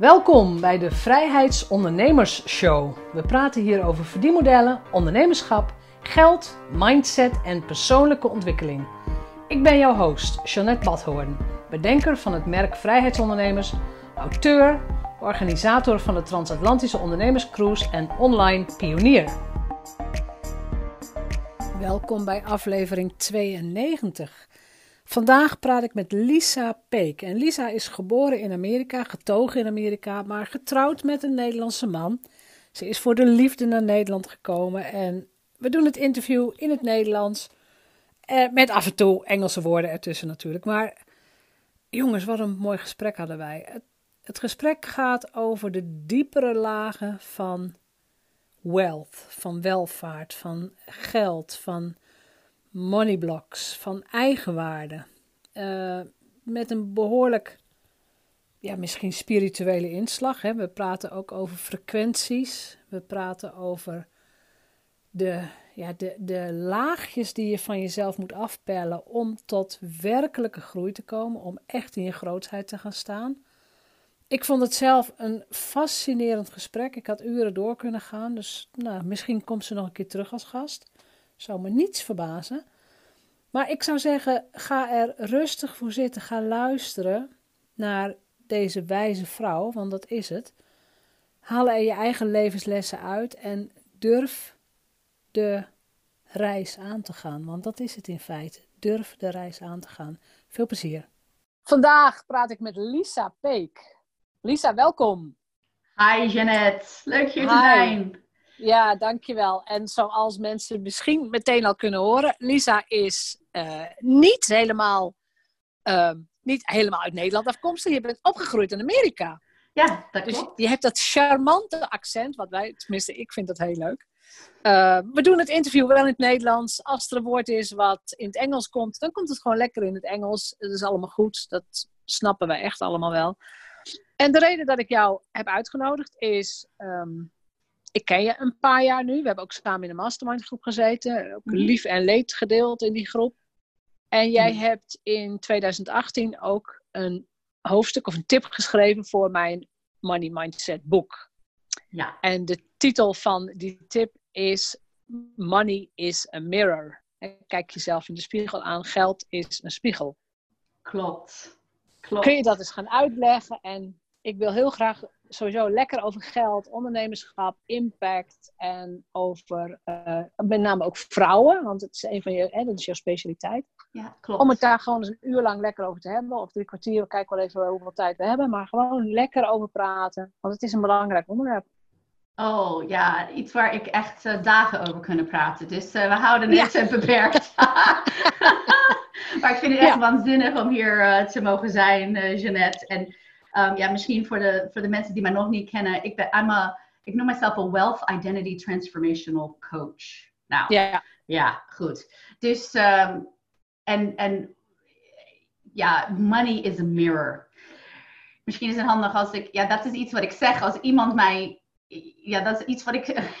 Welkom bij de Vrijheidsondernemers Show. We praten hier over verdienmodellen, ondernemerschap, geld, mindset en persoonlijke ontwikkeling. Ik ben jouw host, Jeanette Badhoorn, bedenker van het merk Vrijheidsondernemers, auteur, organisator van de Transatlantische Ondernemers Cruise en online pionier. Welkom bij aflevering 92. Vandaag praat ik met Lisa Peek. En Lisa is geboren in Amerika, getogen in Amerika, maar getrouwd met een Nederlandse man. Ze is voor de liefde naar Nederland gekomen en we doen het interview in het Nederlands. Met af en toe Engelse woorden ertussen natuurlijk. Maar jongens, wat een mooi gesprek hadden wij. Het gesprek gaat over de diepere lagen van wealth, van welvaart, van geld, van moneyblocks, van eigenwaarde. Met een behoorlijk, ja, misschien spirituele inslag. Hè. We praten ook over frequenties. We praten over de laagjes die je van jezelf moet afpellen om tot werkelijke groei te komen, om echt in je grootheid te gaan staan. Ik vond het zelf een fascinerend gesprek. Ik had uren door kunnen gaan, dus misschien komt ze nog een keer terug als gast. Zou me niets verbazen. Maar ik zou zeggen, ga er rustig voor zitten. Ga luisteren naar deze wijze vrouw, want dat is het. Haal er je eigen levenslessen uit en durf de reis aan te gaan. Want dat is het in feite. Durf de reis aan te gaan. Veel plezier. Vandaag praat ik met Lisa Peek. Lisa, welkom. Hi Jeanette, leuk hier te zijn. Ja, dankjewel. En zoals mensen misschien meteen al kunnen horen, Lisa is niet helemaal uit Nederland afkomstig. Je bent opgegroeid in Amerika. Ja, dat klopt. Dus je hebt dat charmante accent, wat wij, tenminste ik vind dat heel leuk. We doen het interview wel in het Nederlands. Als er een woord is wat in het Engels komt, dan komt het gewoon lekker in het Engels. Dat is allemaal goed, dat snappen wij echt allemaal wel. En de reden dat ik jou heb uitgenodigd is, ik ken je een paar jaar nu. We hebben ook samen in een mastermind groep gezeten. Ook lief en leed gedeeld in die groep. En jij hebt in 2018 ook een hoofdstuk of een tip geschreven voor mijn Money Mindset boek. Ja. En de titel van die tip is Money is a Mirror. Kijk jezelf in de spiegel aan. Geld is een spiegel. Klopt. Kun je dat eens gaan uitleggen? En ik wil heel graag sowieso lekker over geld, ondernemerschap, impact en over met name ook vrouwen, want het is een van je, dat is jouw specialiteit. Ja, klopt. Om het daar gewoon eens een uur lang lekker over te hebben, of 3 kwartier, we kijken wel even hoeveel tijd we hebben, maar gewoon lekker over praten, want het is een belangrijk onderwerp. Oh ja, iets waar ik echt dagen over kunnen praten, dus we houden het beperkt. Maar ik vind het echt waanzinnig om hier te mogen zijn, Jeanette. En misschien voor de mensen die mij nog niet kennen. Ik noem mezelf een Wealth Identity Transformational Coach. Nou, ja, goed. Dus, money is a mirror. Misschien is het handig als ik, dat is iets wat ik zeg als iemand mij, dat is iets wat ik, ik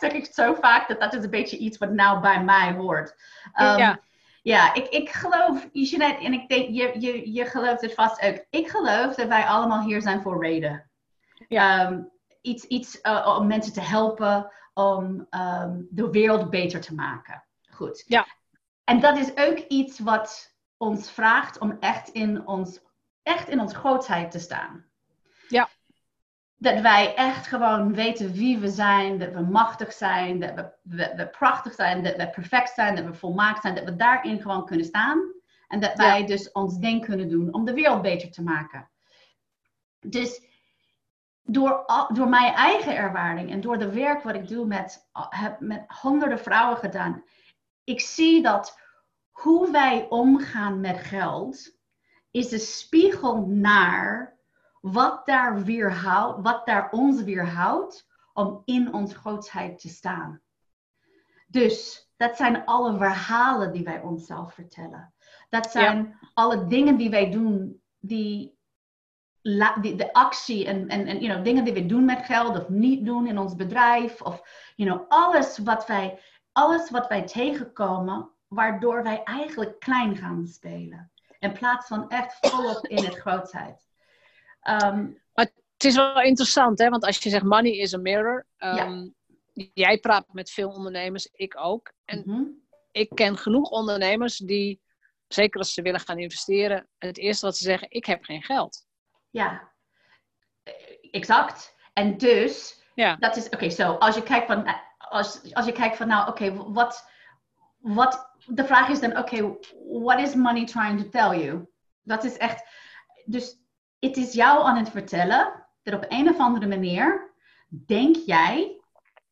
zeg het zo vaak, dat is een beetje iets wat nou bij mij hoort. Ja, ik geloof, Jeanette, en ik denk, je gelooft het vast ook. Ik geloof dat wij allemaal hier zijn voor reden. Ja. Iets om mensen te helpen om de wereld beter te maken. Goed. Ja. En dat is ook iets wat ons vraagt om echt in ons grootheid te staan. Ja. Dat wij echt gewoon weten wie we zijn, dat we machtig zijn, dat we prachtig zijn, dat we perfect zijn, dat we volmaakt zijn, dat we daarin gewoon kunnen staan. En dat wij dus ons ding kunnen doen om de wereld beter te maken. Dus door mijn eigen ervaring en door de werk wat ik doe heb met honderden vrouwen gedaan, ik zie dat hoe wij omgaan met geld is de spiegel naar wat daar ons weerhoudt om in ons grootheid te staan. Dus dat zijn alle verhalen die wij onszelf vertellen. Dat zijn alle dingen die wij doen, de actie en dingen die we doen met geld of niet doen in ons bedrijf. Of alles wat wij tegenkomen, waardoor wij eigenlijk klein gaan spelen. In plaats van echt volop in het grootheid. Maar Het is wel interessant, hè? Want als je zegt money is a mirror. Jij praat met veel ondernemers, ik ook. En ik ken genoeg ondernemers die, zeker als ze willen gaan investeren, het eerste wat ze zeggen, ik heb geen geld. Ja, exact. En dus, dat is, oké, als je kijkt van nou, wat, de vraag is dan, what is money trying to tell you? Dat is echt, dus het is jou aan het vertellen, dat op een of andere manier, denk jij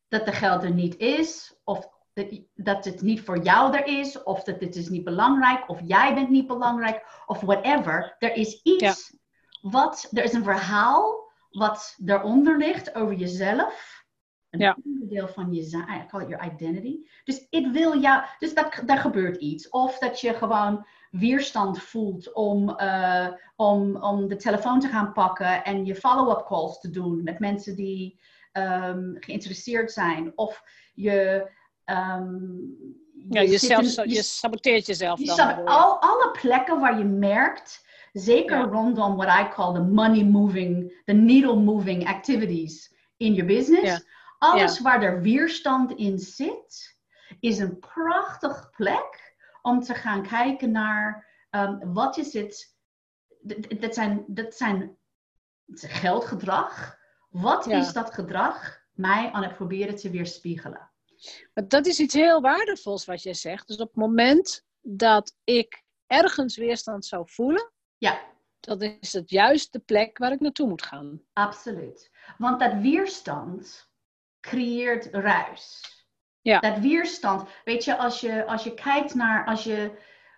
dat de geld er niet is, of dat het niet voor jou er is, of dat dit is niet belangrijk, of jij bent niet belangrijk, of whatever. Er is iets, er is een verhaal wat daaronder ligt over jezelf. Een onderdeel van je zijn, I call it your identity. Dus ik wil jou, dus dat daar gebeurt iets. Of dat je gewoon weerstand voelt om de telefoon te gaan pakken en je follow-up calls te doen met mensen die geïnteresseerd zijn. Of je... je saboteert jezelf dan. Alle plekken waar je merkt, zeker rondom what I call the money moving, the needle moving activities in your business. Yeah. Alles waar er weerstand in zit, is een prachtige plek om te gaan kijken naar wat is het. Dat zijn geldgedrag. Wat is dat gedrag mij aan het proberen te weerspiegelen? Maar dat is iets heel waardevols wat jij zegt. Dus op het moment dat ik ergens weerstand zou voelen, dat is het juist de plek waar ik naartoe moet gaan. Absoluut. Want dat weerstand creëert ruis. Ja. Dat weerstand, weet je, als je kijkt naar,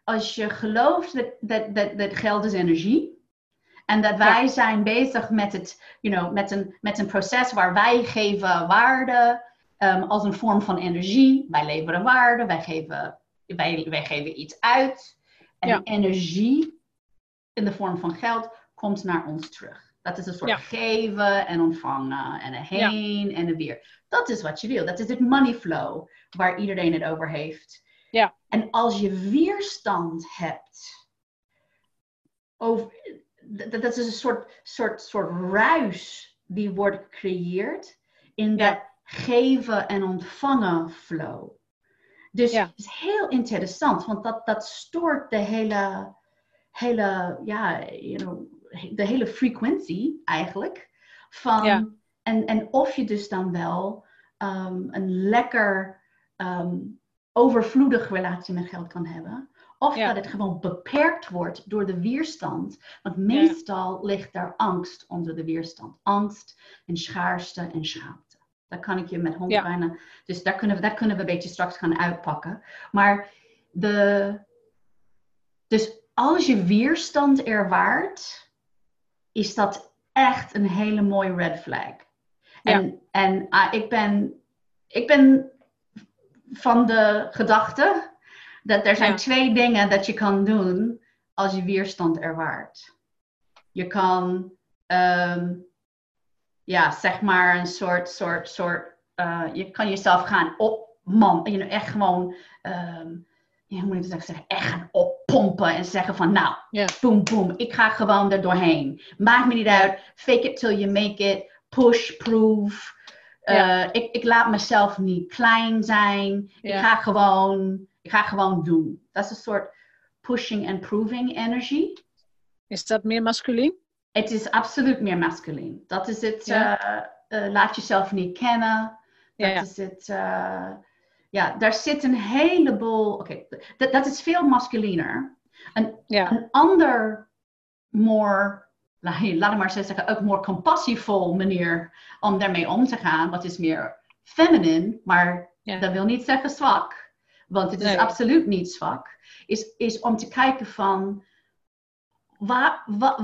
als je gelooft dat geld is energie. En dat wij zijn bezig met het, met een proces waar wij geven waarde. Als een vorm van energie. Wij leveren waarde. Wij geven iets uit. En energie in de vorm van geld komt naar ons terug. Dat is een soort geven en ontvangen. En een heen en een weer. Dat is wat je wil. Dat is het money flow. Waar iedereen het over heeft. Ja. En als je weerstand hebt. Over, dat is een soort ruis. Die wordt gecreëerd. In dat geven en ontvangen flow. Dus het is heel interessant, want dat stoort de hele frequentie eigenlijk. Van, en of je dus dan wel een lekker overvloedige relatie met geld kan hebben. Of dat het gewoon beperkt wordt door de weerstand. Want meestal ligt daar angst onder de weerstand. Angst en schaarste en schaamte. Dat kan ik je met honderd bijna... Dus daar kunnen we een beetje straks gaan uitpakken. Maar dus als je weerstand ervaart, is dat echt een hele mooie red flag. Ja. En ik ben van de gedachte dat er zijn twee dingen dat je kan doen als je weerstand ervaart. Je kan... zeg maar een soort je kan jezelf gaan echt gewoon, hoe moet ik dat zeggen, echt gaan oppompen en zeggen van nou, boom, boom, ik ga gewoon er doorheen. Maakt me niet uit, fake it till you make it, push, prove. Ik laat mezelf niet klein zijn, ik ga gewoon doen. Dat is een soort pushing and proving energie. Is dat meer masculien? Het is absoluut meer masculin. Dat is het, laat jezelf niet kennen. Dat is het, daar zit een heleboel, dat is veel masculiner. Een ander, more, laat maar zeggen, ook more compassievol manier om daarmee om te gaan. Wat is meer feminine, maar dat wil niet zeggen zwak. Want het is absoluut niet zwak. Is om te kijken van...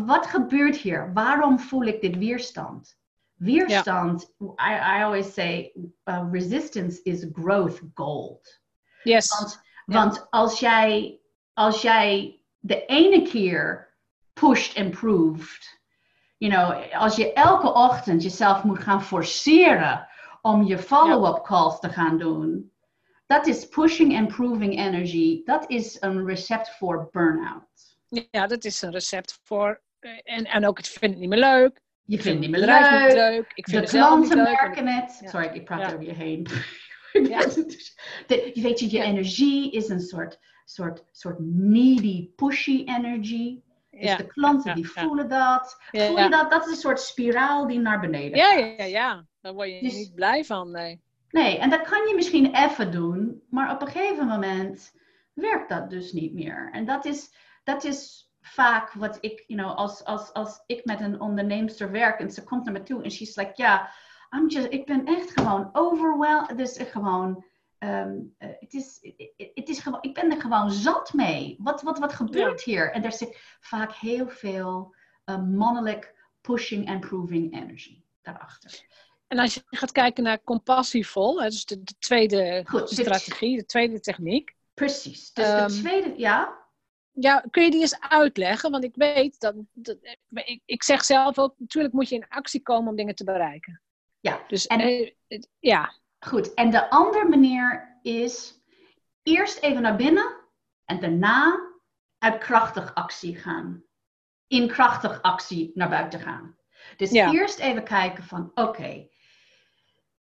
Wat gebeurt hier? Waarom voel ik dit weerstand? Weerstand, I always say, resistance is growth gold. Yes. Want als jij de ene keer pushed and proved, als je elke ochtend jezelf moet gaan forceren om je follow-up calls te gaan doen, dat is pushing and proving energy. Dat is een recept voor burn-out. Ja, dat is een recept voor... En ook, ik vind het niet meer leuk. Je vindt niet meer leuk. Ik vind de klanten merken het. Ja. Sorry, ik praat over je heen. Ja. Je energie is een soort needy, pushy energy. Dus de klanten die voelen dat. Ja. Voel je dat? Dat is een soort spiraal die naar beneden gaat. Ja. Daar word je niet blij van, nee. Nee, en dat kan je misschien even doen. Maar op een gegeven moment werkt dat dus niet meer. En dat is vaak wat ik, als ik met een onderneemster werk en ze komt naar me toe en she's like, ik ben echt gewoon overwhelmed. Dus gewoon, ik ben er gewoon zat mee. Wat gebeurt hier? En daar zit vaak heel veel mannelijk pushing en proving energy daarachter. En als je gaat kijken naar compassievol, dus de tweede strategie, de tweede techniek. Precies, dus de tweede, Ja, kun je die eens uitleggen? Want ik weet, ik zeg zelf ook, natuurlijk moet je in actie komen om dingen te bereiken. Ja. Dus, Goed, en de andere manier is eerst even naar binnen en daarna uit krachtig actie gaan. In krachtig actie naar buiten gaan. Dus eerst even kijken van, oké,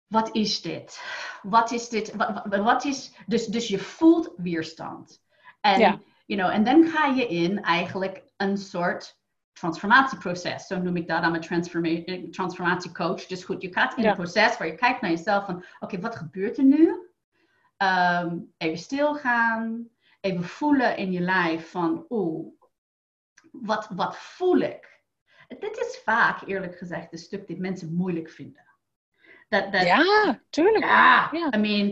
wat is dit? Wat is dit? Wat is, dus je voelt weerstand. En... Ja. En dan ga je in eigenlijk een soort transformatieproces. Zo noem ik dat aan mijn transformatiecoach. Dus goed, je gaat in een proces waar je kijkt naar jezelf van... Oké, wat gebeurt er nu? Even stilgaan. Even voelen in je lijf van... Wat voel ik? Dit is vaak, eerlijk gezegd, het stuk dat mensen moeilijk vinden. Ja, tuurlijk. Ja.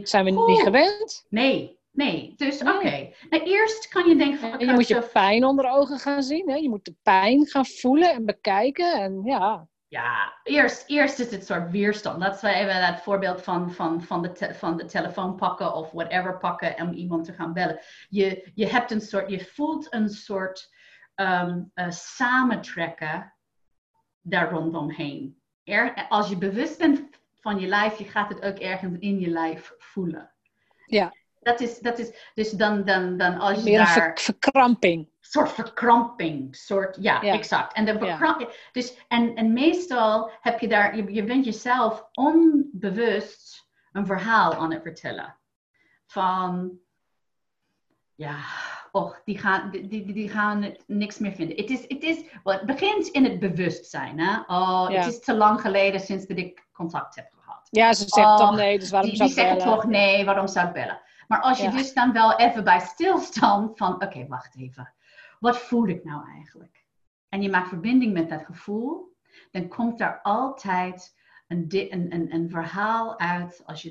Zijn we niet gewend? Nee, dus oké. Nou, eerst kan je denken... Je moet je pijn onder ogen gaan zien. Hè? Je moet de pijn gaan voelen en bekijken. En ja, eerst is het soort weerstand. Laten we even dat voorbeeld van de telefoon pakken of whatever pakken om iemand te gaan bellen. Je voelt een soort samentrekken daar rondomheen. Als je bewust bent van je lijf, je gaat het ook ergens in je lijf voelen. Ja. Dat is dus dan als je meer daar... Meer een verkramping. Soort verkramping, exact. En de verkramping... Ja. Dus, en meestal heb je daar... Je bent jezelf onbewust een verhaal aan het vertellen. Van... die gaan niks meer vinden. Het begint in het bewustzijn, hè? Het is te lang geleden sinds dat ik contact heb gehad. Ja, ze zegt toch nee, dus waarom zou ik bellen? Die zegt toch nee, waarom zou ik bellen? Maar als je dus dan wel even bij stilstand van... Oké, wacht even. Wat voel ik nou eigenlijk? En je maakt verbinding met dat gevoel. Dan komt daar altijd een verhaal uit als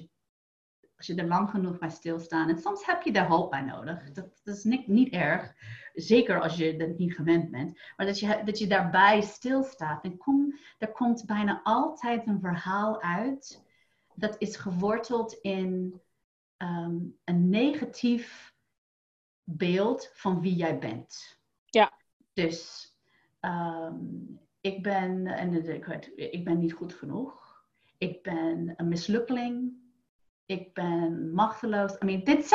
je er lang genoeg bij stilstaat. En soms heb je daar hulp bij nodig. Dat is niet erg. Zeker als je dat niet gewend bent. Maar dat je daarbij stilstaat. Dan komt bijna altijd een verhaal uit. Dat is geworteld in... een negatief beeld van wie jij bent. Ja. Dus ik ben niet goed genoeg. Ik ben een mislukkeling. Ik ben machteloos. Dit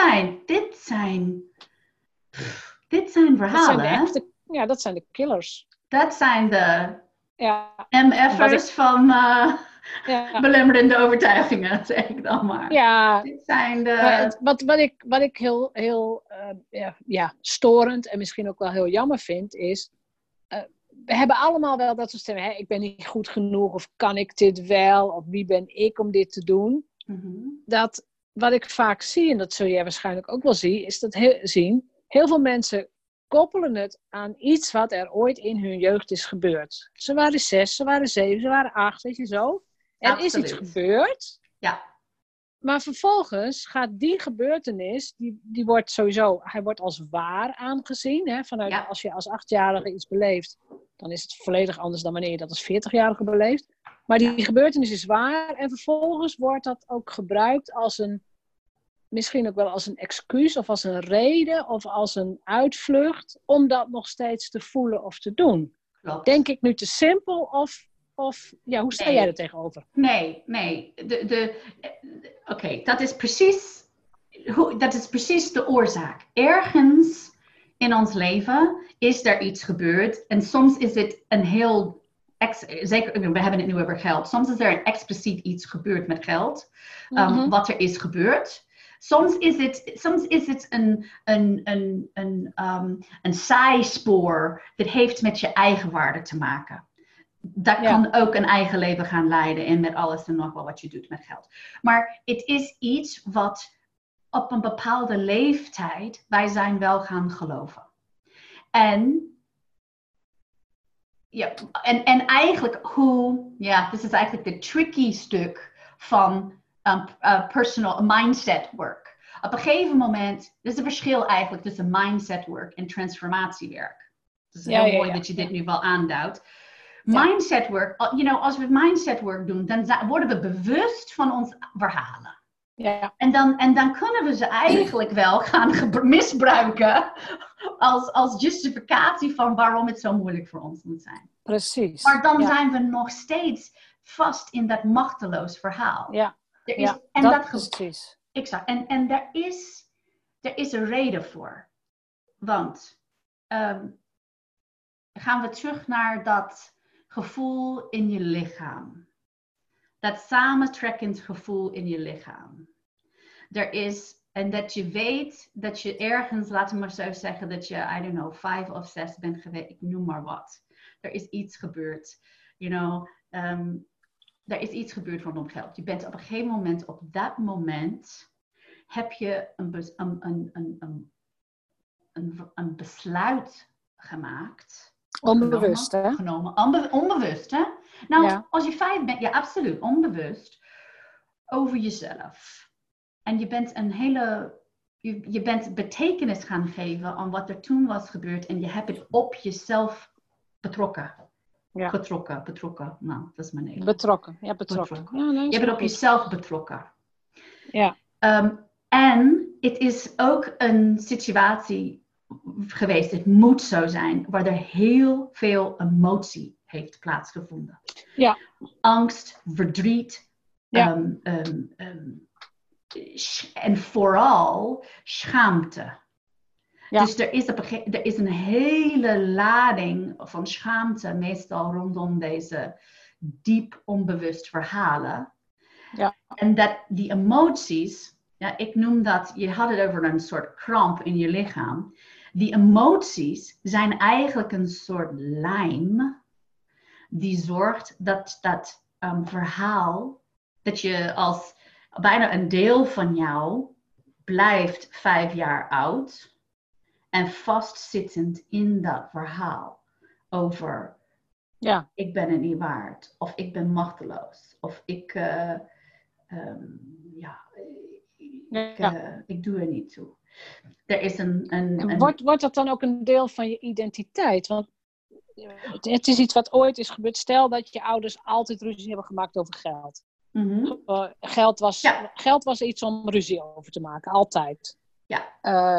zijn verhalen. Dat zijn de killers. Dat zijn de MF'ers van... Belemmerende overtuigingen, zeg ik dan maar. Ja, dit zijn de... wat ik heel, heel storend en misschien ook wel heel jammer vind, is... we hebben allemaal wel dat soort stemmen. Hè? Ik ben niet goed genoeg, of kan ik dit wel? Of wie ben ik om dit te doen? Mm-hmm. Dat wat ik vaak zie, en dat zul jij waarschijnlijk ook wel zien, is dat heel veel mensen... koppelen het aan iets wat er ooit in hun jeugd is gebeurd. Ze waren 6, ze waren 7, ze waren 8, weet je zo. Er Absoluut. Is iets gebeurd. Ja. Maar vervolgens gaat die gebeurtenis, die wordt sowieso, hij wordt als waar aangezien. Hè? Vanuit als je als 8-jarige iets beleeft, dan is het volledig anders dan wanneer je dat als 40-jarige beleeft. Maar die gebeurtenis is waar en vervolgens wordt dat ook gebruikt als een... Misschien ook wel als een excuus of als een reden of als een uitvlucht om dat nog steeds te voelen of te doen. Klopt. Denk ik nu te simpel of hoe sta jij er tegenover? Nee. Oké, dat is precies de oorzaak. Ergens in ons leven is er iets gebeurd en soms is het een heel we hebben het nu over geld. Soms is er een expliciet iets gebeurd met geld. Wat er is gebeurd. Soms is het een zijspoor dat heeft met je eigen waarde te maken. Dat kan ook een eigen leven gaan leiden. En met alles en nog wel wat je doet met geld. Maar het is iets wat op een bepaalde leeftijd wij zijn wel gaan geloven. En eigenlijk dit is eigenlijk de tricky stuk van personal mindset work. Op een gegeven moment, er is een verschil eigenlijk tussen mindset work en transformatiewerk. Het is heel mooi dat je dit nu wel aanduidt. Mindset work, als we mindset work doen, dan worden we bewust van ons verhalen. Ja. En dan kunnen we ze eigenlijk wel gaan misbruiken als justificatie van waarom het zo moeilijk voor ons moet zijn. Precies. Maar dan zijn we nog steeds vast in dat machteloos verhaal. Ja. Precies. Exact. En er is een reden voor. Want gaan we terug naar dat gevoel in je lichaam. Dat samentrekkend gevoel in je lichaam. En dat je weet dat je ergens, laten we maar zo zeggen, dat je, 5 of 6 bent geweest, ik noem maar wat. Er is iets gebeurd. Er is iets gebeurd rondom geld. Je bent op een gegeven moment, heb je een besluit gemaakt. Onbewust, hè? Onbewust, hè? Als je 5 bent, absoluut onbewust over jezelf. En je bent je bent betekenis gaan geven aan wat er toen was gebeurd en je hebt het op jezelf betrokken. Ja. Betrokken. Dat is mijn naam. Betrokken. Ja, je hebt het op jezelf betrokken. Ja. En het is ook een situatie geweest, het moet zo zijn, waar er heel veel emotie heeft plaatsgevonden. Ja. Angst, verdriet, en vooral schaamte. Ja. Dus er is een hele lading van schaamte, meestal rondom deze diep onbewust verhalen. Ja. En dat die emoties, ik noem dat, je had het over een soort kramp in je lichaam. Die emoties zijn eigenlijk een soort lijm die zorgt dat dat verhaal, dat je als bijna een deel van jou blijft 5 jaar oud en vastzittend in dat verhaal over ik ben het niet waard of ik ben machteloos of ik ik doe er niet toe. Er is wordt dat dan ook een deel van je identiteit? Want het is iets wat ooit is gebeurd. Stel dat je ouders altijd ruzie hebben gemaakt over geld. Mm-hmm. Geld was iets om ruzie over te maken, altijd. Ja.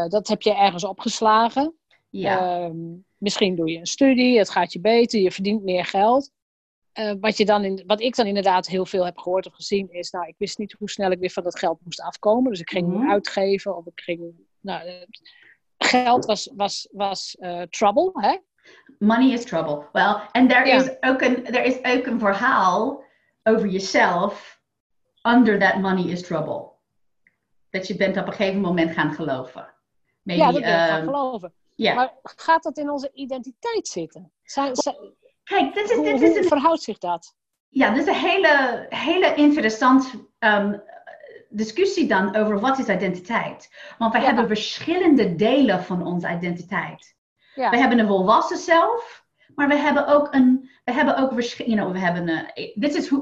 Dat heb je ergens opgeslagen. Ja. Misschien doe je een studie, het gaat je beter, je verdient meer geld. Wat ik dan inderdaad heel veel heb gehoord of gezien is, ik wist niet hoe snel ik weer van dat geld moest afkomen. Dus ik ging uitgeven of ik ging... geld was trouble, hè? Money is trouble. Well, en er is ook een verhaal over jezelf under that money is trouble. Dat je bent op een gegeven moment gaan geloven. Maybe, dat ben ik gaan geloven. Yeah. Maar gaat dat in onze identiteit zitten? Kijk, hoe verhoudt zich dat? Ja, dit is een hele interessante discussie dan over wat is identiteit. Want we hebben verschillende delen van onze identiteit. Ja. We hebben een volwassen zelf, maar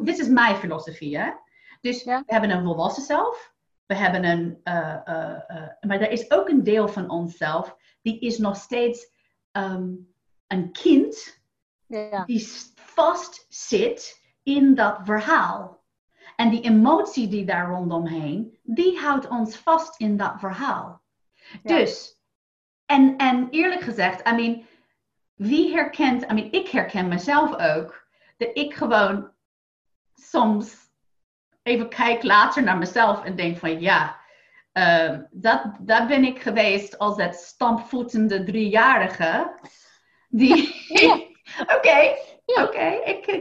dit is mijn filosofie, hè? Dus we hebben een volwassen zelf, we hebben maar er is ook een deel van onszelf, die is nog steeds een kind. Ja. Die vast zit in dat verhaal. En die emotie die daar rondomheen, die houdt ons vast in dat verhaal. Ja. Dus, en eerlijk gezegd, ik herken mezelf ook, dat ik gewoon soms even kijk later naar mezelf en denk van dat ben ik geweest als dat stampvoetende 3-jarige die... Oké, Ja. Oké,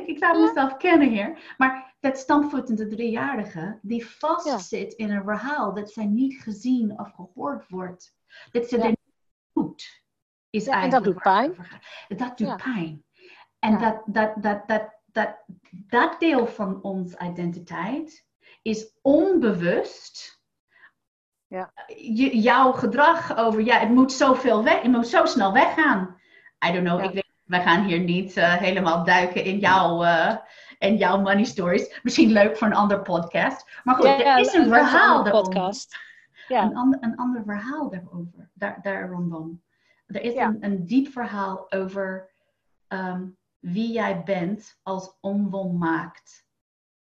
ik laat mezelf kennen hier. Maar dat stampvoetende 3-jarige die vastzit in een verhaal dat zij niet gezien of gehoord wordt. Dat ze er niet doet. Is en dat doet pijn. Dat doet pijn. En dat deel van onze identiteit is onbewust. Ja. Jouw gedrag over, het moet zoveel weg, het moet zo snel weggaan. I don't know, we gaan hier niet helemaal duiken in jouw money stories. Misschien leuk voor een ander podcast. Maar goed, er is een verhaal daarover. Ja. Een ander verhaal daarover. Daar rondom. Er is een diep verhaal over wie jij bent als onvolmaakt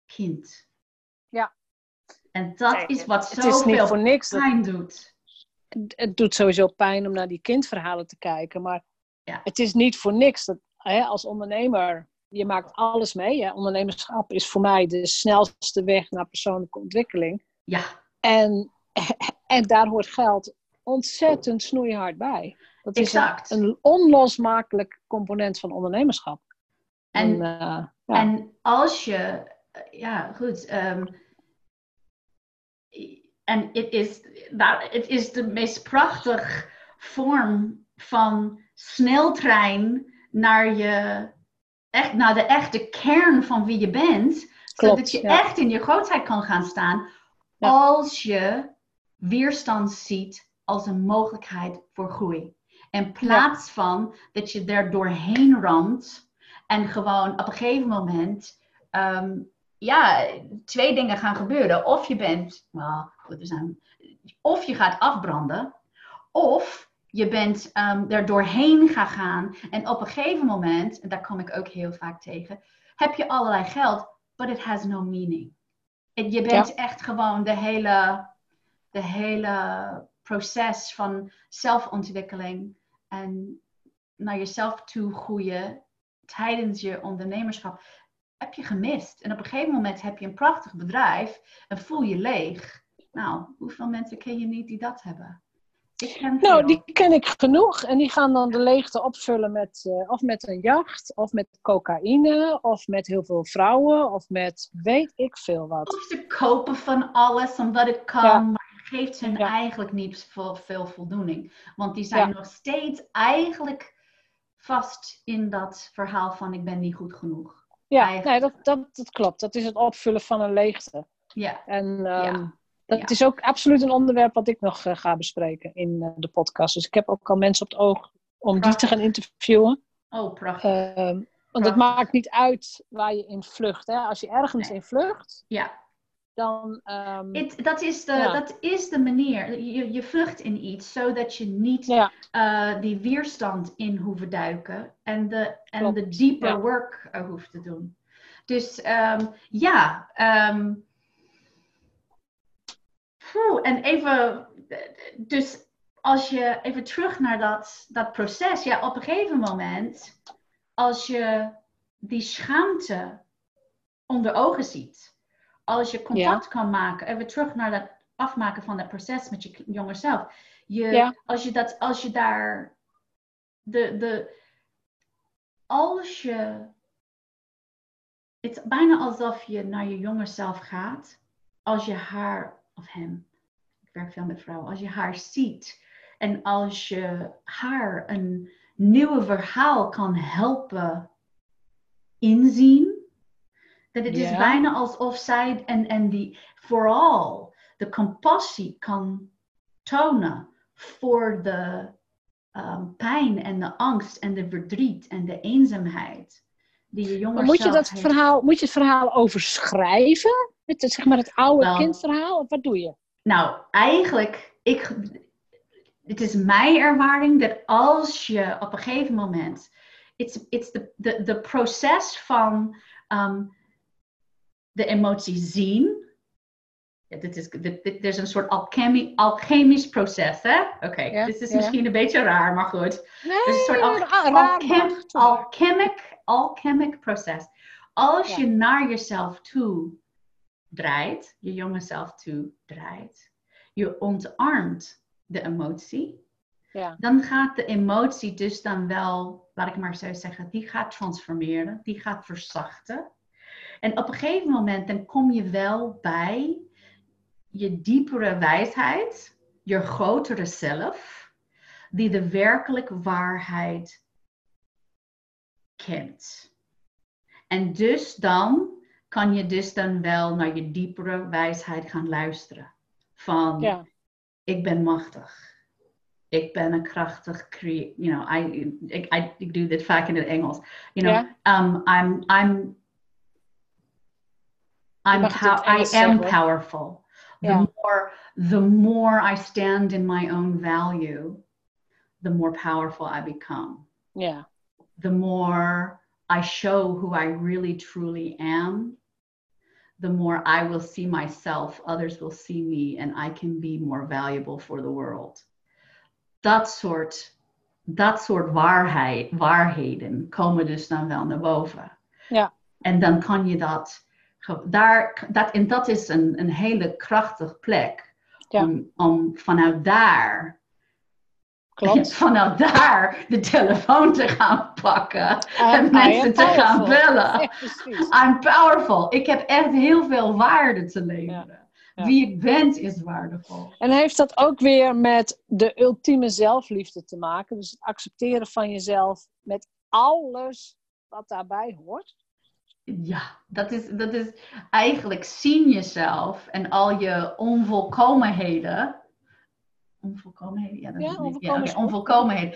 kind. Ja. En dat is wat zoveel pijn doet. Het doet sowieso pijn om naar die kindverhalen te kijken. Maar het is niet voor niks dat als ondernemer, je maakt alles mee. Hè? Ondernemerschap is voor mij de snelste weg naar persoonlijke ontwikkeling. Ja. En daar hoort geld ontzettend snoeihard bij. Dat is een onlosmakelijk component van ondernemerschap. En als je... Ja, goed. En het is de meest prachtige vorm van sneltrein naar de echte kern van wie je bent. Klopt, zodat je echt in je grootheid kan gaan staan. Ja. Als je weerstand ziet als een mogelijkheid voor groei. In plaats van dat je er doorheen ramt. En gewoon op een gegeven moment... twee dingen gaan gebeuren. Of je bent... of je gaat afbranden. Of je bent er doorheen gaan gaan. En op een gegeven moment... En daar kom ik ook heel vaak tegen. Heb je allerlei geld. But it has no meaning. Je bent echt gewoon de hele proces van zelfontwikkeling. En naar jezelf toe groeien. Tijdens je ondernemerschap. Heb je gemist. En op een gegeven moment heb je een prachtig bedrijf en voel je leeg. Nou, hoeveel mensen ken je niet die dat hebben? Die ken ik genoeg. En die gaan dan de leegte opvullen met of met een jacht, of met cocaïne, of met heel veel vrouwen, of met weet ik veel wat. Of ze kopen van alles omdat het kan, maar geeft hen eigenlijk niet veel voldoening. Want die zijn nog steeds eigenlijk vast in dat verhaal van ik ben niet goed genoeg. Ja, nee, dat klopt. Dat is het opvullen van een leegte. Ja. En dat is ook absoluut een onderwerp wat ik nog ga bespreken in de podcast. Dus ik heb ook al mensen op het oog om die te gaan interviewen. Oh, prachtig. Want het maakt niet uit waar je in vlucht. Hè? Als je ergens in vlucht, dan... dat is de manier. Je vlucht in iets, zodat je niet die weerstand in hoeft duiken. En de deeper work hoeft te doen. Dus en even... Dus als je even terug naar dat proces... Ja, op een gegeven moment... Als je die schaamte onder ogen ziet... Als je contact kan maken, even terug naar dat afmaken van dat proces met je jonger zelf. Het is bijna alsof je naar je jonger zelf gaat. Als je haar, of hem, ik werk veel met vrouwen, als je haar ziet. En als je haar een nieuwe verhaal kan helpen inzien. Dat het is bijna alsof zij en die vooral de compassie kan tonen voor de pijn en de angst en de verdriet en de eenzaamheid die je jonger zelf heeft. Moet je het verhaal overschrijven? Zeg maar het oude kindverhaal? Of wat doe je? Nou, eigenlijk, het is mijn ervaring dat als je op een gegeven moment... It's the proces van... de emotie zien. Ja, dit is een soort alchemisch proces, hè? Oké, dit is misschien een beetje raar, maar goed. Nee, dit is een soort alchemic proces. Als je naar jezelf toe draait, je jonge zelf toe draait, je ontarmt de emotie, Ja. Dan gaat de emotie dus dan wel, laat ik maar zo zeggen, die gaat transformeren, die gaat verzachten. En op een gegeven moment dan kom je wel bij je diepere wijsheid, je grotere zelf, die de werkelijke waarheid kent. En dus dan kan je dus dan wel naar je diepere wijsheid gaan luisteren. Van, ja. Ik ben machtig. Ik ben een krachtig creator. You know, I do dit vaak in het Engels. You know, yeah. I am powerful. Yeah. The more I stand in my own value, the more powerful I become. Yeah. The more I show who I really truly am, the more I will see myself, others will see me, and I can be more valuable for the world. Dat soort waarheden komen dus dan wel naar boven. Ja. En dan kan je dat is een hele krachtige plek. Ja. Om vanuit daar... Klopt. Vanuit daar de telefoon te gaan pakken. En mensen te gaan bellen. Ja, I'm powerful. Ik heb echt heel veel waarde te leveren. Ja. Ja. Wie ik ben is waardevol. En heeft dat ook weer met de ultieme zelfliefde te maken? Dus het accepteren van jezelf met alles wat daarbij hoort? Ja, dat is eigenlijk zien jezelf en al je onvolkomenheden. Onvolkomenheden? Ja, onvolkomenheden.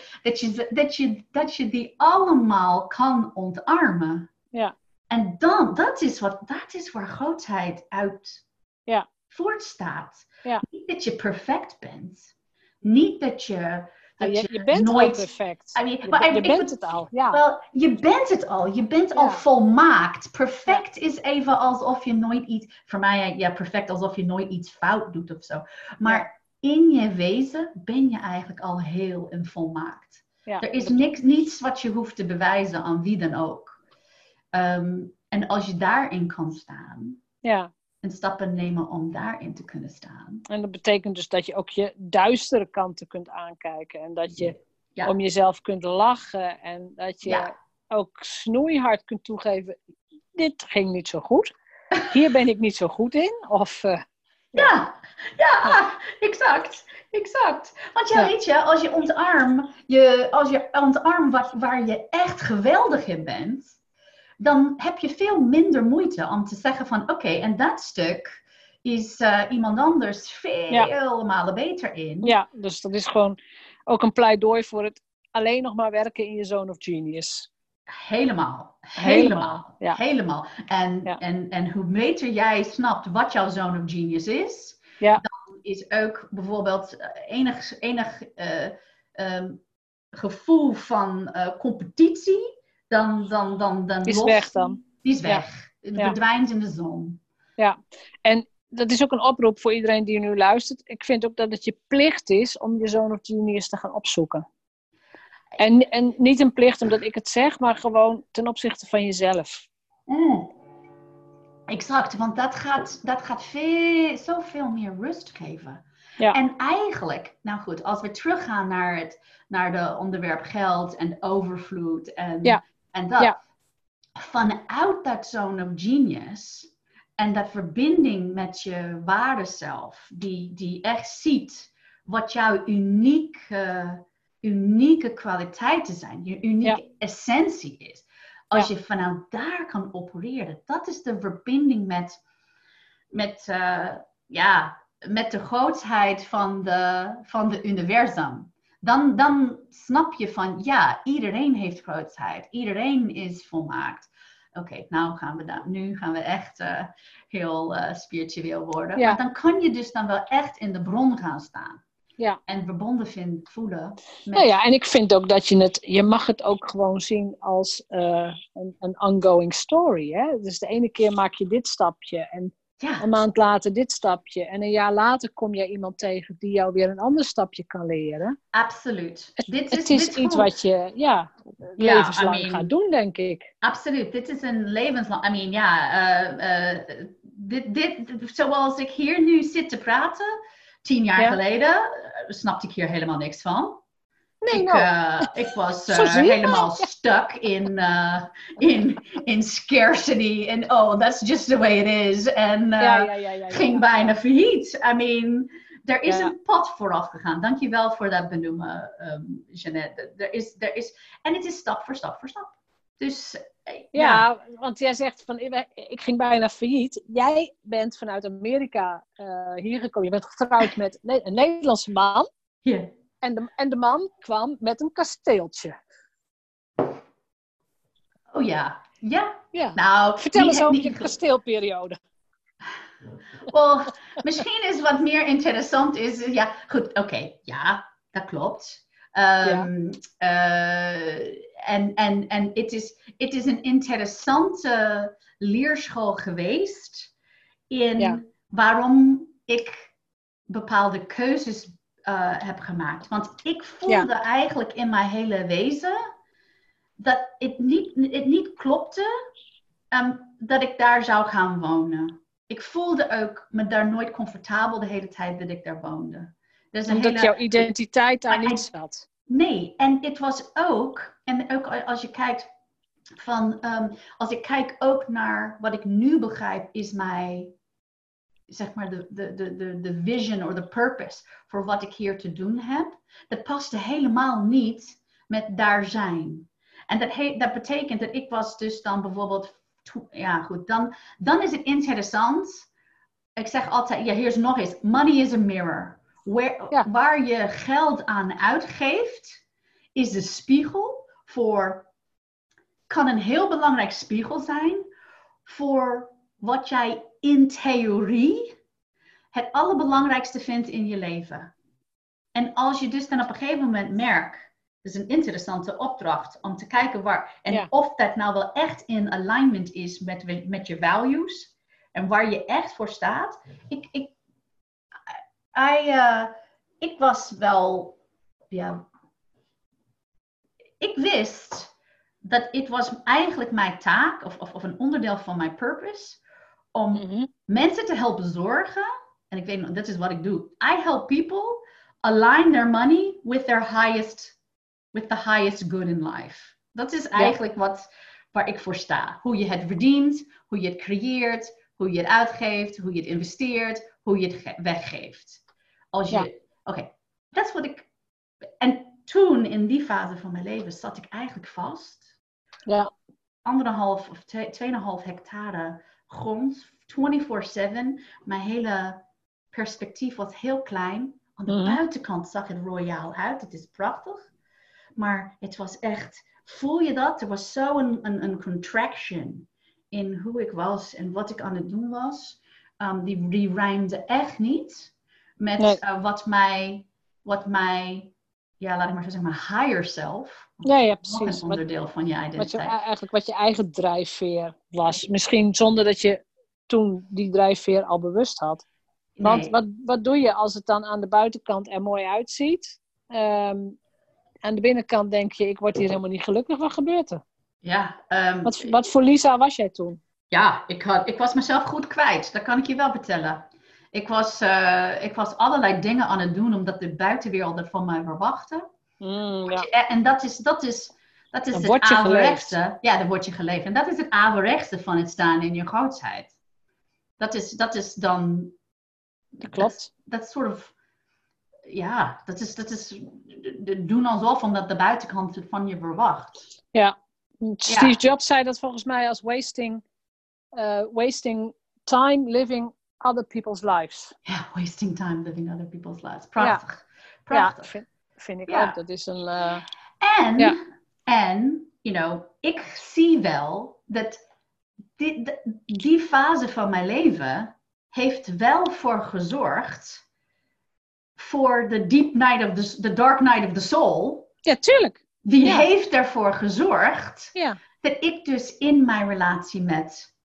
Dat je die allemaal kan ontarmen. Ja. En dan, dat is waar grootheid uit... Ja. Voortstaat. Ja. Niet dat je perfect bent. Niet dat je... Je bent nooit al perfect. I mean, je bent het al. Ja. Wel, je bent het al. Je bent al volmaakt. Perfect is even alsof je nooit iets... Voor mij, ja, perfect alsof je nooit iets fout doet of zo. Maar in je wezen ben je eigenlijk al heel en volmaakt. Ja. Er is niets wat je hoeft te bewijzen aan wie dan ook. En als je daarin kan staan... Ja. En stappen nemen om daarin te kunnen staan. En dat betekent dus dat je ook je duistere kanten kunt aankijken. En dat je om jezelf kunt lachen. En dat je ook snoeihard kunt toegeven. Dit ging niet zo goed. Hier ben ik niet zo goed in. Of... Exact. Want weet je, als je ontarmt waar je echt geweldig in bent... Dan heb je veel minder moeite om te zeggen van... Oké, en dat stuk is iemand anders veel malen beter in. Ja, dus dat is gewoon ook een pleidooi voor het alleen nog maar werken in je zone of genius. Helemaal. En hoe beter jij snapt wat jouw zone of genius is... Ja. Dan is ook bijvoorbeeld enig gevoel van competitie... Dan is weg dan. Die is weg. Ja. Het verdwijnt in de zon. Ja, en dat is ook een oproep voor iedereen die nu luistert. Ik vind ook dat het je plicht is om je zoon of juniors te gaan opzoeken. En niet een plicht omdat ik het zeg, maar gewoon ten opzichte van jezelf. Exact, want dat gaat zoveel meer rust geven. Ja. En eigenlijk, nou goed, als we teruggaan naar de onderwerp geld en overvloed en dat. Ja. Vanuit dat zone of genius en dat verbinding met je ware zelf, die echt ziet wat jouw unieke kwaliteiten zijn, je unieke essentie is. Als je vanuit daar kan opereren, dat is de verbinding met de grootheid van de universum. Dan snap je van, iedereen heeft grootheid. Iedereen is volmaakt. Oké, nou gaan we echt heel spiritueel worden. Ja. Maar dan kan je dus dan wel echt in de bron gaan staan. Ja. En verbonden voelen. Met... Nou ja, en ik vind ook dat je mag het ook gewoon zien als een ongoing story. Hè? Dus de ene keer maak je dit stapje en... Ja. Een maand later dit stapje. En een jaar later kom je iemand tegen die jou weer een ander stapje kan leren. Absoluut. Dit is iets wat je levenslang gaat doen, denk ik. Absoluut. Dit is een levenslang... zoals ik hier nu zit te praten, 10 jaar geleden, snapte ik hier helemaal niks van. Nee, nou. Ik was helemaal stuck in scarcity. And oh, that's just the way it is. En ging bijna failliet. I mean, er is een pad vooraf gegaan. Dankjewel voor dat benoemen, Jeanette. En het is stap voor stap voor stap. Dus... Ja, want jij zegt van ik ging bijna failliet. Jij bent vanuit Amerika hier gekomen. Je bent getrouwd met een Nederlandse man. Yeah. En de man kwam met een kasteeltje. Oh ja. Ja. Nou, vertel eens over je kasteelperiode. Well, misschien is wat meer interessant is... Ja, goed, oké. Ja, dat klopt. En het is een interessante leerschool geweest in waarom ik bepaalde keuzes heb gemaakt. Want ik voelde eigenlijk in mijn hele wezen dat het niet klopte dat ik daar zou gaan wonen. Ik voelde ook me daar nooit comfortabel de hele tijd dat ik daar woonde. Dus omdat jouw identiteit daar niet zat. Nee, en het was ook... En ook als je kijkt van... als ik kijk ook naar wat ik nu begrijp... is mijn... zeg maar de vision of de purpose... voor wat ik hier te doen heb. Dat paste helemaal niet met daar zijn. En dat betekent dat ik was dus dan bijvoorbeeld... Ja, goed, dan is het interessant. Ik zeg altijd... Ja, hier is nog eens. Money is a mirror. Waar je geld aan uitgeeft, is de spiegel kan een heel belangrijk spiegel zijn voor wat jij in theorie het allerbelangrijkste vindt in je leven. En als je dus dan op een gegeven moment merkt, dat is een interessante opdracht om te kijken waar, en of dat nou wel echt in alignment is met je values en waar je echt voor staat. Ik was wel... Ja, ik wist dat het was eigenlijk mijn taak... of een onderdeel van mijn purpose... om mensen te helpen zorgen... en ik weet nog, dat is wat ik doe. I help people align their money... with the highest good in life. Dat is eigenlijk waar ik voor sta. Hoe je het verdient, hoe je het creëert... hoe je het uitgeeft, hoe je het investeert... hoe je het weggeeft. Als je... Oké, dat is wat ik... En toen, in die fase van mijn leven, zat ik eigenlijk vast. Ja. 2,5 hectare grond, 24/7. Mijn hele perspectief was heel klein. Aan de buitenkant zag het royaal uit. Het is prachtig. Maar het was echt... Voel je dat? Er was zo een contraction in hoe ik was en wat ik aan het doen was. Die rijmde echt niet met wat mijn higher self. Ja, precies. Een onderdeel van je identiteit. Wat je eigen drijfveer was. Misschien zonder dat je toen die drijfveer al bewust had. Want wat doe je als het dan aan de buitenkant er mooi uitziet? Aan de binnenkant denk je, ik word hier helemaal niet gelukkig. Wat gebeurt er? Ja, wat voor Lisa was jij toen? Ja, ik was mezelf goed kwijt. Dat kan ik je wel vertellen. Ik was allerlei dingen aan het doen... omdat de buitenwereld er van mij verwachtte. En dat is het averechtste. Ja, dan word je geleefd. En dat is het averechtste van het staan in je grootheid. Dat is dan... Dat klopt. Dat soort of... Ja, dat is doen alsof omdat de buitenkant het van je verwacht. Ja. Steve Jobs zei dat volgens mij als wasting time living other people's lives. Ja, wasting time living other people's lives. Prachtig. Prachtig. Ja, vind ik ook. Dat is een... En, you know, ik zie wel dat die fase van mijn leven heeft wel voor gezorgd voor de dark night of the soul. Ja, tuurlijk. Die heeft ervoor gezorgd dat ik dus in mijn relatie met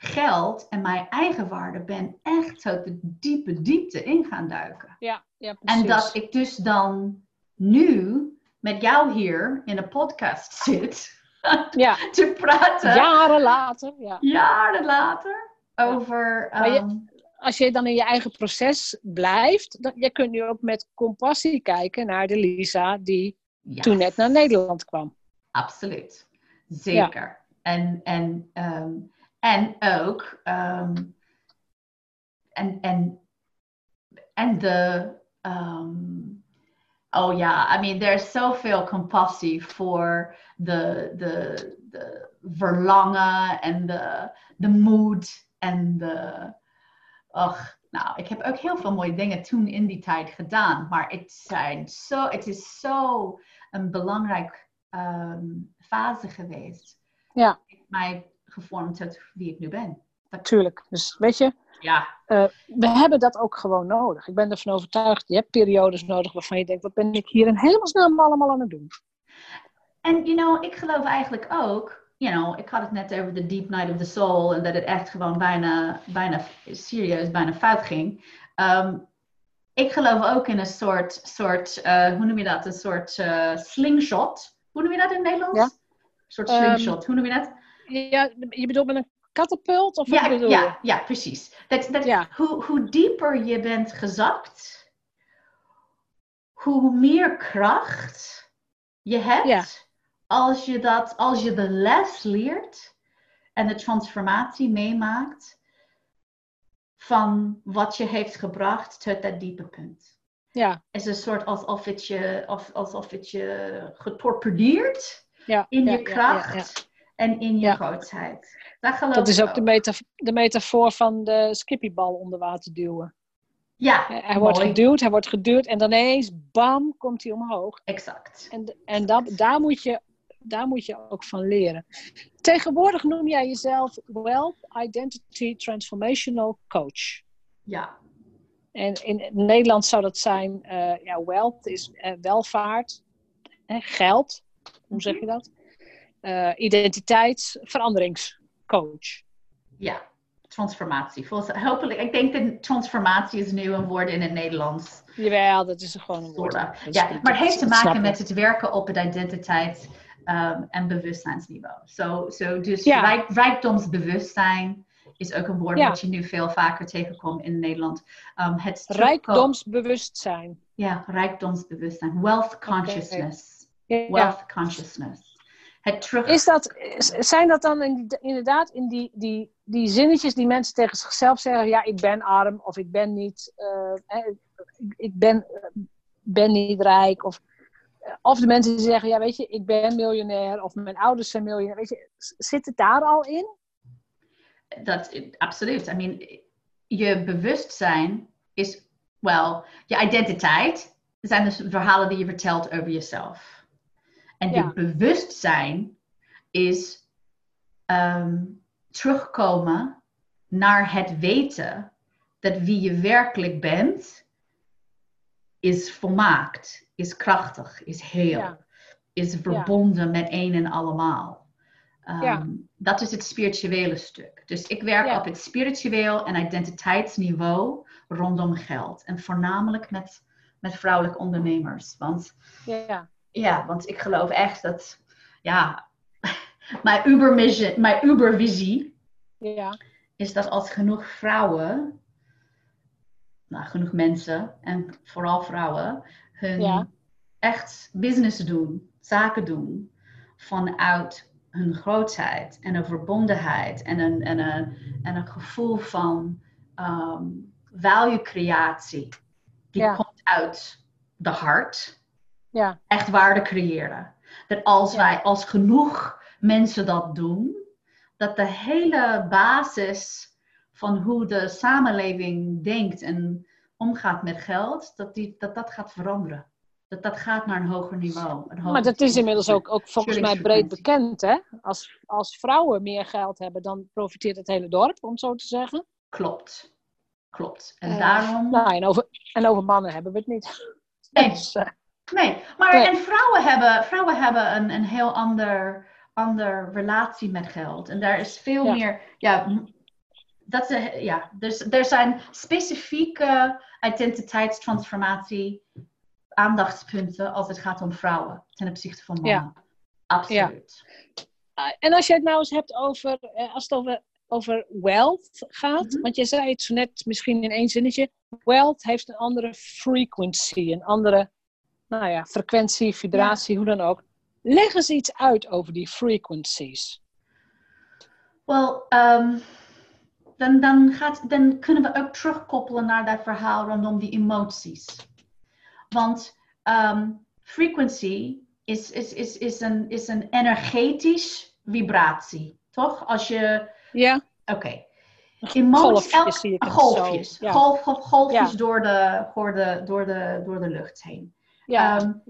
geld en mijn eigen waarde ben echt zo de diepe diepte in gaan duiken. Ja, precies. En dat ik dus dan nu met jou hier in een podcast zit te praten. Jaren later over... Maar als je dan in je eigen proces blijft, je kunt nu ook met compassie kijken naar de Lisa die... Ja. Toen net naar Nederland kwam. Absoluut. Zeker. Ja. I mean, there's zoveel compassie voor de verlangen en de moed en de... ik heb ook heel veel mooie dingen toen in die tijd gedaan. Maar het is zo een belangrijk fase geweest. Ja. Het heeft mij gevormd tot wie ik nu ben. Natuurlijk. Dus weet je... Ja. We hebben dat ook gewoon nodig. Ik ben ervan overtuigd. Je hebt periodes nodig waarvan je denkt... wat ben ik hier in hemelsnaam allemaal aan het doen? En, ik geloof eigenlijk ook... ik had het net over de deep night of the soul... en dat het echt gewoon bijna serieus, bijna fout ging. Ik geloof ook in een soort hoe noem je dat? Een soort slingshot. Hoe noem je dat in het Nederlands? Ja. Een soort slingshot, hoe noem je dat? Ja, je bedoelt met een katapult? Of wat bedoel je? Ja, precies. Hoe dieper je bent gezakt... hoe meer kracht je hebt... Ja. Als je de les leert en de transformatie meemaakt van wat je heeft gebracht tot dat diepe punt. Ja. Het is een soort alsof het je getorpedeerd in je kracht en in je grootheid. Dat is ook de metafoor van de skippiebal onder water duwen. Ja, hij wordt geduwd en dan ineens, bam, komt hij omhoog. Exact. En daar moet je ook van leren. Tegenwoordig noem jij jezelf Wealth Identity Transformational Coach. Ja. En in Nederland zou dat zijn, wealth is welvaart, geld, hoe zeg je dat? Identiteitsveranderingscoach. Ja, transformatie. Hopelijk, ik denk dat transformatie is nu een woord in het Nederlands. Jawel, dat is gewoon een woord. Ja, maar het heeft te maken met het werken op het identiteit... en bewustzijnsniveau. Rijkdomsbewustzijn is ook een woord dat je nu veel vaker tegenkomt in Nederland. Het rijkdomsbewustzijn. Ja, rijkdomsbewustzijn. Wealth consciousness. Okay. Yeah. Wealth consciousness. Zijn dat dan inderdaad in die zinnetjes die mensen tegen zichzelf zeggen... ja, ik ben arm of ik ben niet... ik ben niet rijk of... Of de mensen die zeggen, ja weet je, ik ben miljonair of mijn ouders zijn miljonair. Weet je, zit het daar al in? Absoluut. I mean, je bewustzijn is, je identiteit zijn dus verhalen die je vertelt over jezelf. En je bewustzijn is terugkomen naar het weten dat wie je werkelijk bent is volmaakt. Is krachtig, is heel, is verbonden met een en allemaal. Dat is het spirituele stuk. Dus ik werk op het spiritueel en identiteitsniveau rondom geld. En voornamelijk met vrouwelijke ondernemers. Want ik geloof echt dat, mijn ubervisie is dat als genoeg vrouwen, genoeg mensen en vooral vrouwen, hun echt business doen, zaken doen, vanuit hun grootheid en een verbondenheid en een gevoel van value creatie. Die komt uit de hart. Ja. Echt waarde creëren. Dat als wij, als genoeg mensen dat doen, dat de hele basis van hoe de samenleving denkt en omgaat met geld, dat gaat veranderen. Dat gaat naar een hoger niveau. Maar dat is inmiddels ook volgens mij breed bekend, hè? Als vrouwen meer geld hebben, dan profiteert het hele dorp, om het zo te zeggen. Klopt. En daarom... En over mannen hebben we het niet. Nee. En vrouwen hebben een heel ander relatie met geld. En daar is veel meer... Dus er zijn specifieke identiteitstransformatie aandachtspunten als het gaat om vrouwen ten opzichte van mannen. Ja. Absoluut. Ja. En als je het nou eens hebt over, als het over wealth gaat, want je zei het zo net misschien in één zinnetje, wealth heeft een andere frequency, een andere nou ja, frequentie, vibratie, hoe dan ook. Leg eens iets uit over die frequencies. Wel, dan kunnen we ook terugkoppelen naar dat verhaal rondom die emoties. Want frequentie is een energetisch vibratie, toch? Als je... Ja. Oké. Golfjes. Golfjes door de lucht heen. Ja.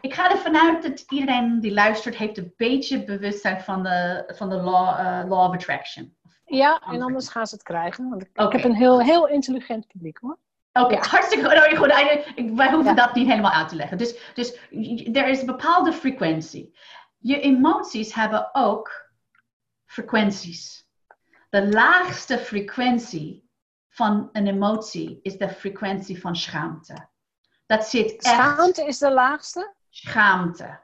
Ik ga ervan uit dat iedereen die luistert heeft een beetje bewustzijn van de law of attraction. Ja, en anders gaan ze het krijgen. Want ik heb een heel intelligent publiek, hoor. Oké, hartstikke goed. Wij hoeven dat niet helemaal uit te leggen. Dus er is een bepaalde frequentie. Je emoties hebben ook frequenties. De laagste frequentie van een emotie is de frequentie van schaamte. Dat zit echt... Schaamte is de laagste? Schaamte.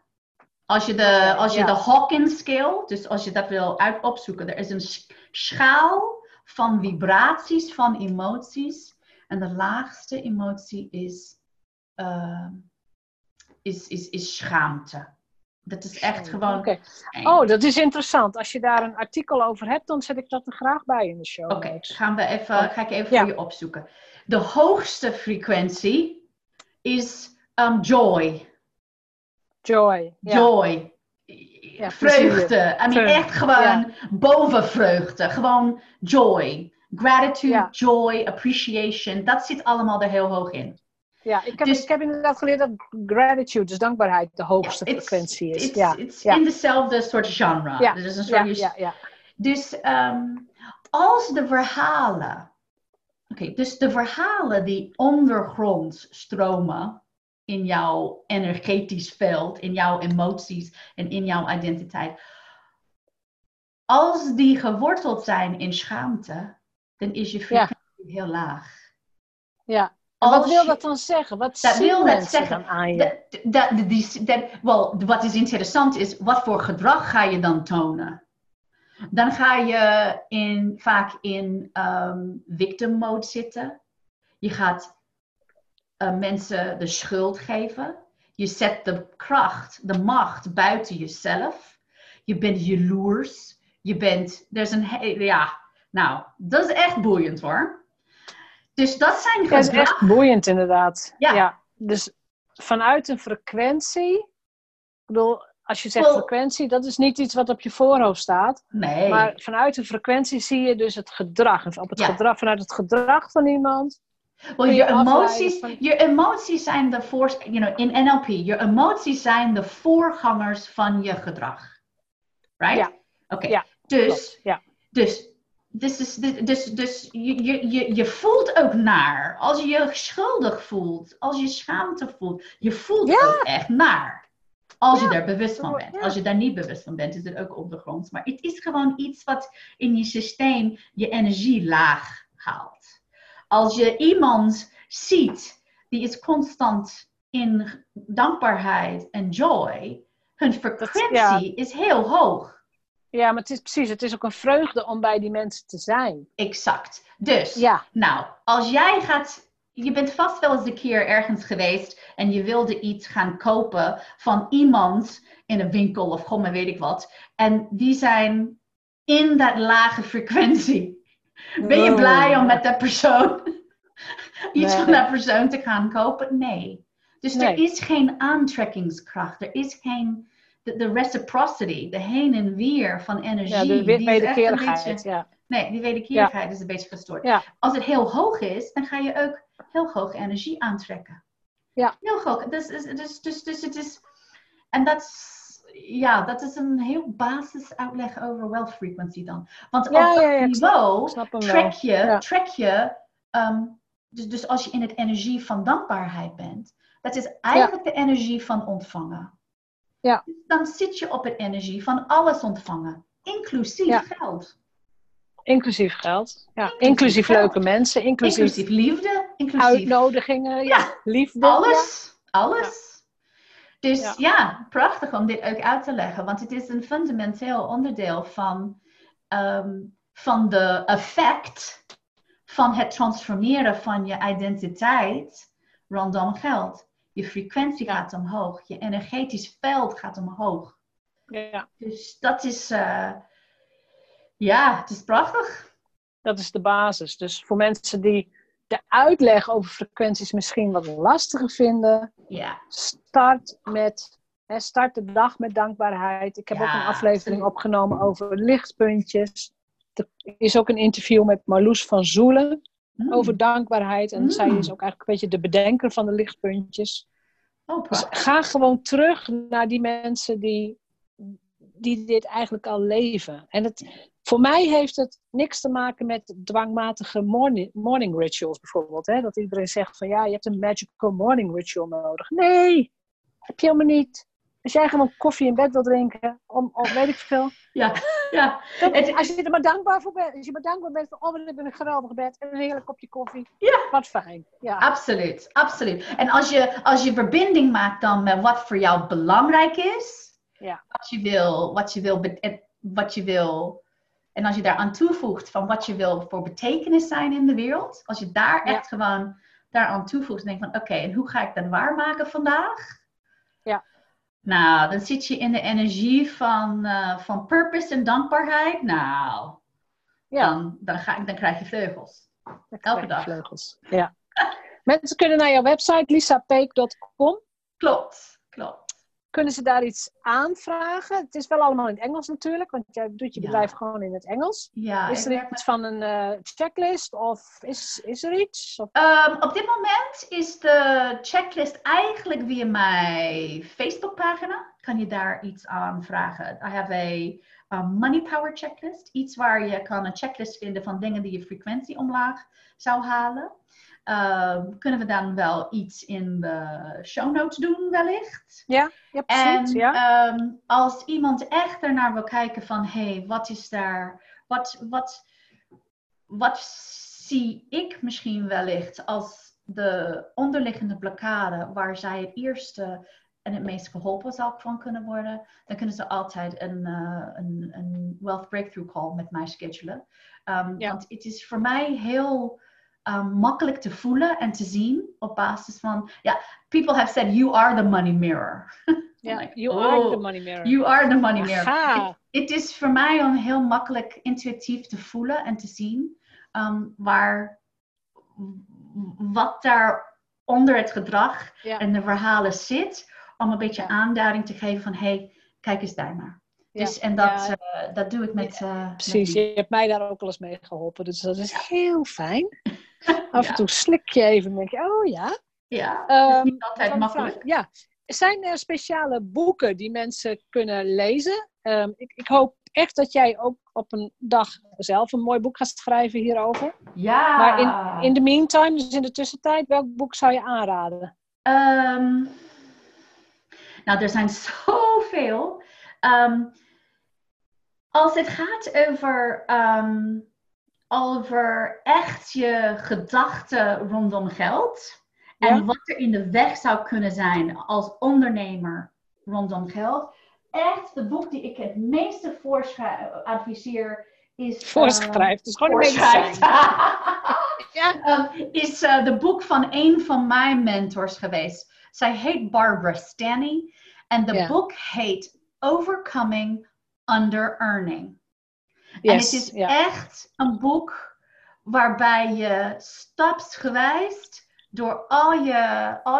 Als je de Hawkins scale, dus als je dat wil opzoeken, er is een schaal van vibraties, van emoties. En de laagste emotie is schaamte. Dat is echt gewoon... Okay. Oh, dat is interessant. Als je daar een artikel over hebt, dan zet ik dat er graag bij in de show. Oké, ga ik even voor je opzoeken. De hoogste frequentie is joy. Joy. Ja, vreugde. Ja, echt gewoon boven vreugde. Gewoon joy. Gratitude, joy, appreciation. Dat zit allemaal er heel hoog in. Ja, ik heb inderdaad geleerd dat gratitude, dus dankbaarheid, de hoogste frequentie is. Het is in dezelfde soort genre. Ja. Dus, als de verhalen... dus de verhalen die ondergronds stromen in jouw energetisch veld, in jouw emoties en in jouw identiteit. Als die geworteld zijn in schaamte, dan is je frequentie heel laag. Ja. Wat wil dat dan zeggen? Wat wil dat zeggen dan aan je? Wat is interessant is, wat voor gedrag ga je dan tonen? Dan ga je vaak in victim mode zitten. Je gaat mensen de schuld geven. Je zet de kracht, de macht buiten jezelf. Je bent jaloers. Nou, dat is echt boeiend, hoor. Dus dat zijn gedrag. Dat is echt boeiend, inderdaad. Ja. Dus vanuit een frequentie... Ik bedoel, als je zegt frequentie... dat is niet iets wat op je voorhoofd staat. Nee. Maar vanuit een frequentie zie je dus het gedrag. En op het gedrag, vanuit het gedrag van iemand... Je emoties zijn de in NLP, je emoties zijn de voorgangers van je gedrag. Right? Ja. Oké. Ja, dus... Ja. Dus je voelt ook naar. Als je je schuldig voelt. Als je schaamte voelt. Je voelt ook echt naar. Als je daar bewust van bent. Ja. Als je daar niet bewust van bent, is het ook ondergronds. Maar het is gewoon iets wat in je systeem je energie laag haalt. Als je iemand ziet die is constant in dankbaarheid en joy. Hun frequentie is heel hoog. Ja, maar het is ook een vreugde om bij die mensen te zijn. Exact. Dus, als jij gaat... Je bent vast wel eens een keer ergens geweest en je wilde iets gaan kopen van iemand in een winkel of gewoon maar weet ik wat. En die zijn in dat lage frequentie. Ben je blij om met dat persoon iets van dat persoon te gaan kopen? Nee. Dus er is geen aantrekkingskracht. Er is geen... De reciprocity, de heen en weer van energie. Ja, de wederkerigheid. Die wederkerigheid is een beetje verstoord. Ja. Als het heel hoog is, dan ga je ook heel hoog energie aantrekken. Ja. Heel hoog. Dus het is... En dat is een heel basis uitleg over wealth frequency dan. Want op dat niveau trek je, als je in het energie van dankbaarheid bent, dat is eigenlijk de energie van ontvangen. Ja. Dan zit je op het energie van alles ontvangen. Inclusief geld. Inclusief geld. Ja. Inclusief geld. Leuke mensen. Inclusief liefde. Inclusief uitnodigingen. Ja. Liefde. Alles. Ja. Dus prachtig om dit ook uit te leggen. Want het is een fundamenteel onderdeel van de effect van het transformeren van je identiteit rondom geld. Je frequentie gaat omhoog. Je energetisch veld gaat omhoog. Ja. Dus dat is... ja, het is prachtig. Dat is de basis. Dus voor mensen die de uitleg over frequenties misschien wat lastiger vinden... Ja. Start de dag met dankbaarheid. Ik heb ook een aflevering opgenomen over lichtpuntjes. Er is ook een interview met Marloes van Zoelen over dankbaarheid. En zij is ook eigenlijk een beetje de bedenker van de lichtpuntjes. Oh, dus ga gewoon terug naar die mensen die dit eigenlijk al leven. En voor mij heeft het niks te maken met dwangmatige morning rituals bijvoorbeeld. Hè? Dat iedereen zegt van ja, je hebt een magical morning ritual nodig. Nee, heb je helemaal niet. Als jij gewoon koffie in bed wil drinken, of weet ik veel. Ja, ja. Als je er maar dankbaar voor bent. Als je maar dankbaar bent voor, oh, we hebben een geweldig bed en een heerlijk kopje koffie. Ja. Wat fijn. Ja. Absoluut, absoluut. En als je verbinding maakt dan met wat voor jou belangrijk is. Ja. Wat je wil. En als je daaraan toevoegt van wat je wil voor betekenis zijn in de wereld. Als je daar echt gewoon daaraan toevoegt en denkt van oké, en hoe ga ik dat waarmaken vandaag? Ja. Nou, dan zit je in de energie van purpose en dankbaarheid. Nou, dan krijg je vleugels. Elke dag. Vleugels. Ja. Mensen kunnen naar jouw website lisapeek.com. Klopt. Kunnen ze daar iets aanvragen? Het is wel allemaal in het Engels natuurlijk, want jij doet je bedrijf gewoon in het Engels. Ja, is er iets van een checklist of is er iets? Of... op dit moment is de checklist eigenlijk via mijn Facebookpagina. Kan je daar iets aanvragen? I have a money power checklist. Iets waar je kan een checklist vinden van dingen die je frequentie omlaag zou halen. Kunnen we dan wel iets in de show notes doen wellicht? Ja, precies. En als iemand echt ernaar wil kijken van... Hé, wat is daar... Wat zie ik misschien wellicht als de onderliggende blokkade... waar zij het eerste en het meest geholpen zal van kunnen worden... dan kunnen ze altijd een Wealth Breakthrough Call met mij schedulen. Want het is voor mij heel... makkelijk te voelen en te zien op basis van... people have said, you are the money mirror. Are the money mirror. You are the money mirror. Het is voor mij om heel makkelijk intuïtief te voelen en te zien... wat daar onder het gedrag en de verhalen zit... om een beetje aanduiding te geven van... hey, kijk eens daar naar. Dus, en dat doe ik met... precies, je hebt mij daar ook al eens mee geholpen. Dus dat is heel fijn. Af en toe slik je even en denk je, oh ja. Ja, dat is niet altijd makkelijk. Ja. Zijn er speciale boeken die mensen kunnen lezen? Ik hoop echt dat jij ook op een dag zelf een mooi boek gaat schrijven hierover. Ja. Maar in de meantime, dus in de tussentijd, welk boek zou je aanraden? Er zijn zoveel... als het gaat over echt je gedachten rondom geld en wat er in de weg zou kunnen zijn als ondernemer rondom geld, echt de boek die ik het meeste adviseer is... Voorschrijft, dus gewoon voorschrijft. Is de boek van een van mijn mentors geweest. Zij heet Barbara Stanny en de boek heet Overcoming Underearning. Yes, en het is echt een boek waarbij je stapsgewijs door al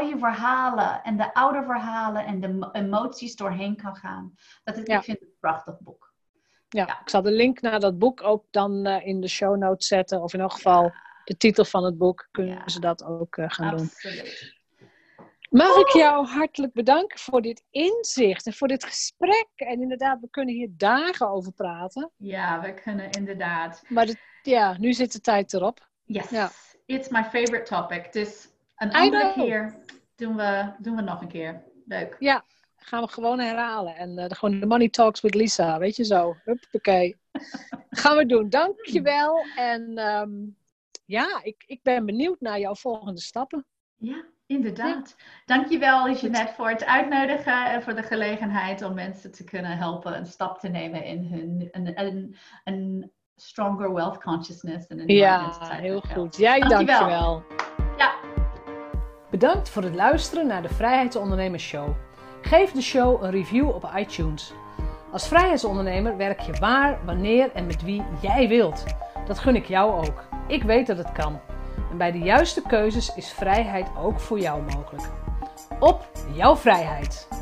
je verhalen en de oude verhalen en de emoties doorheen kan gaan. Ik vind het een prachtig boek. Ja, ik zal de link naar dat boek ook dan in de show notes zetten. Of in elk geval de titel van het boek. Kunnen ze dat ook gaan doen. Mag ik jou hartelijk bedanken voor dit inzicht en voor dit gesprek. En inderdaad, we kunnen hier dagen over praten. Ja, we kunnen inderdaad. Maar nu zit de tijd erop. Yes, it's my favorite topic. Dus een andere keer doen we nog een keer. Leuk. Ja, gaan we gewoon herhalen. En gewoon de Money Talks with Lisa, weet je zo. Huppakee. Gaan we doen. Dankjewel. En ik ben benieuwd naar jouw volgende stappen. Ja. Inderdaad. Dankjewel Jeanette voor het uitnodigen en voor de gelegenheid om mensen te kunnen helpen een stap te nemen in hun een stronger wealth consciousness. En ja, heel goed. Jij dankjewel. Ja. Bedankt voor het luisteren naar de Vrijheidsondernemers Show. Geef de show een review op iTunes. Als vrijheidsondernemer werk je waar, wanneer en met wie jij wilt. Dat gun ik jou ook. Ik weet dat het kan. En bij de juiste keuzes is vrijheid ook voor jou mogelijk. Op jouw vrijheid!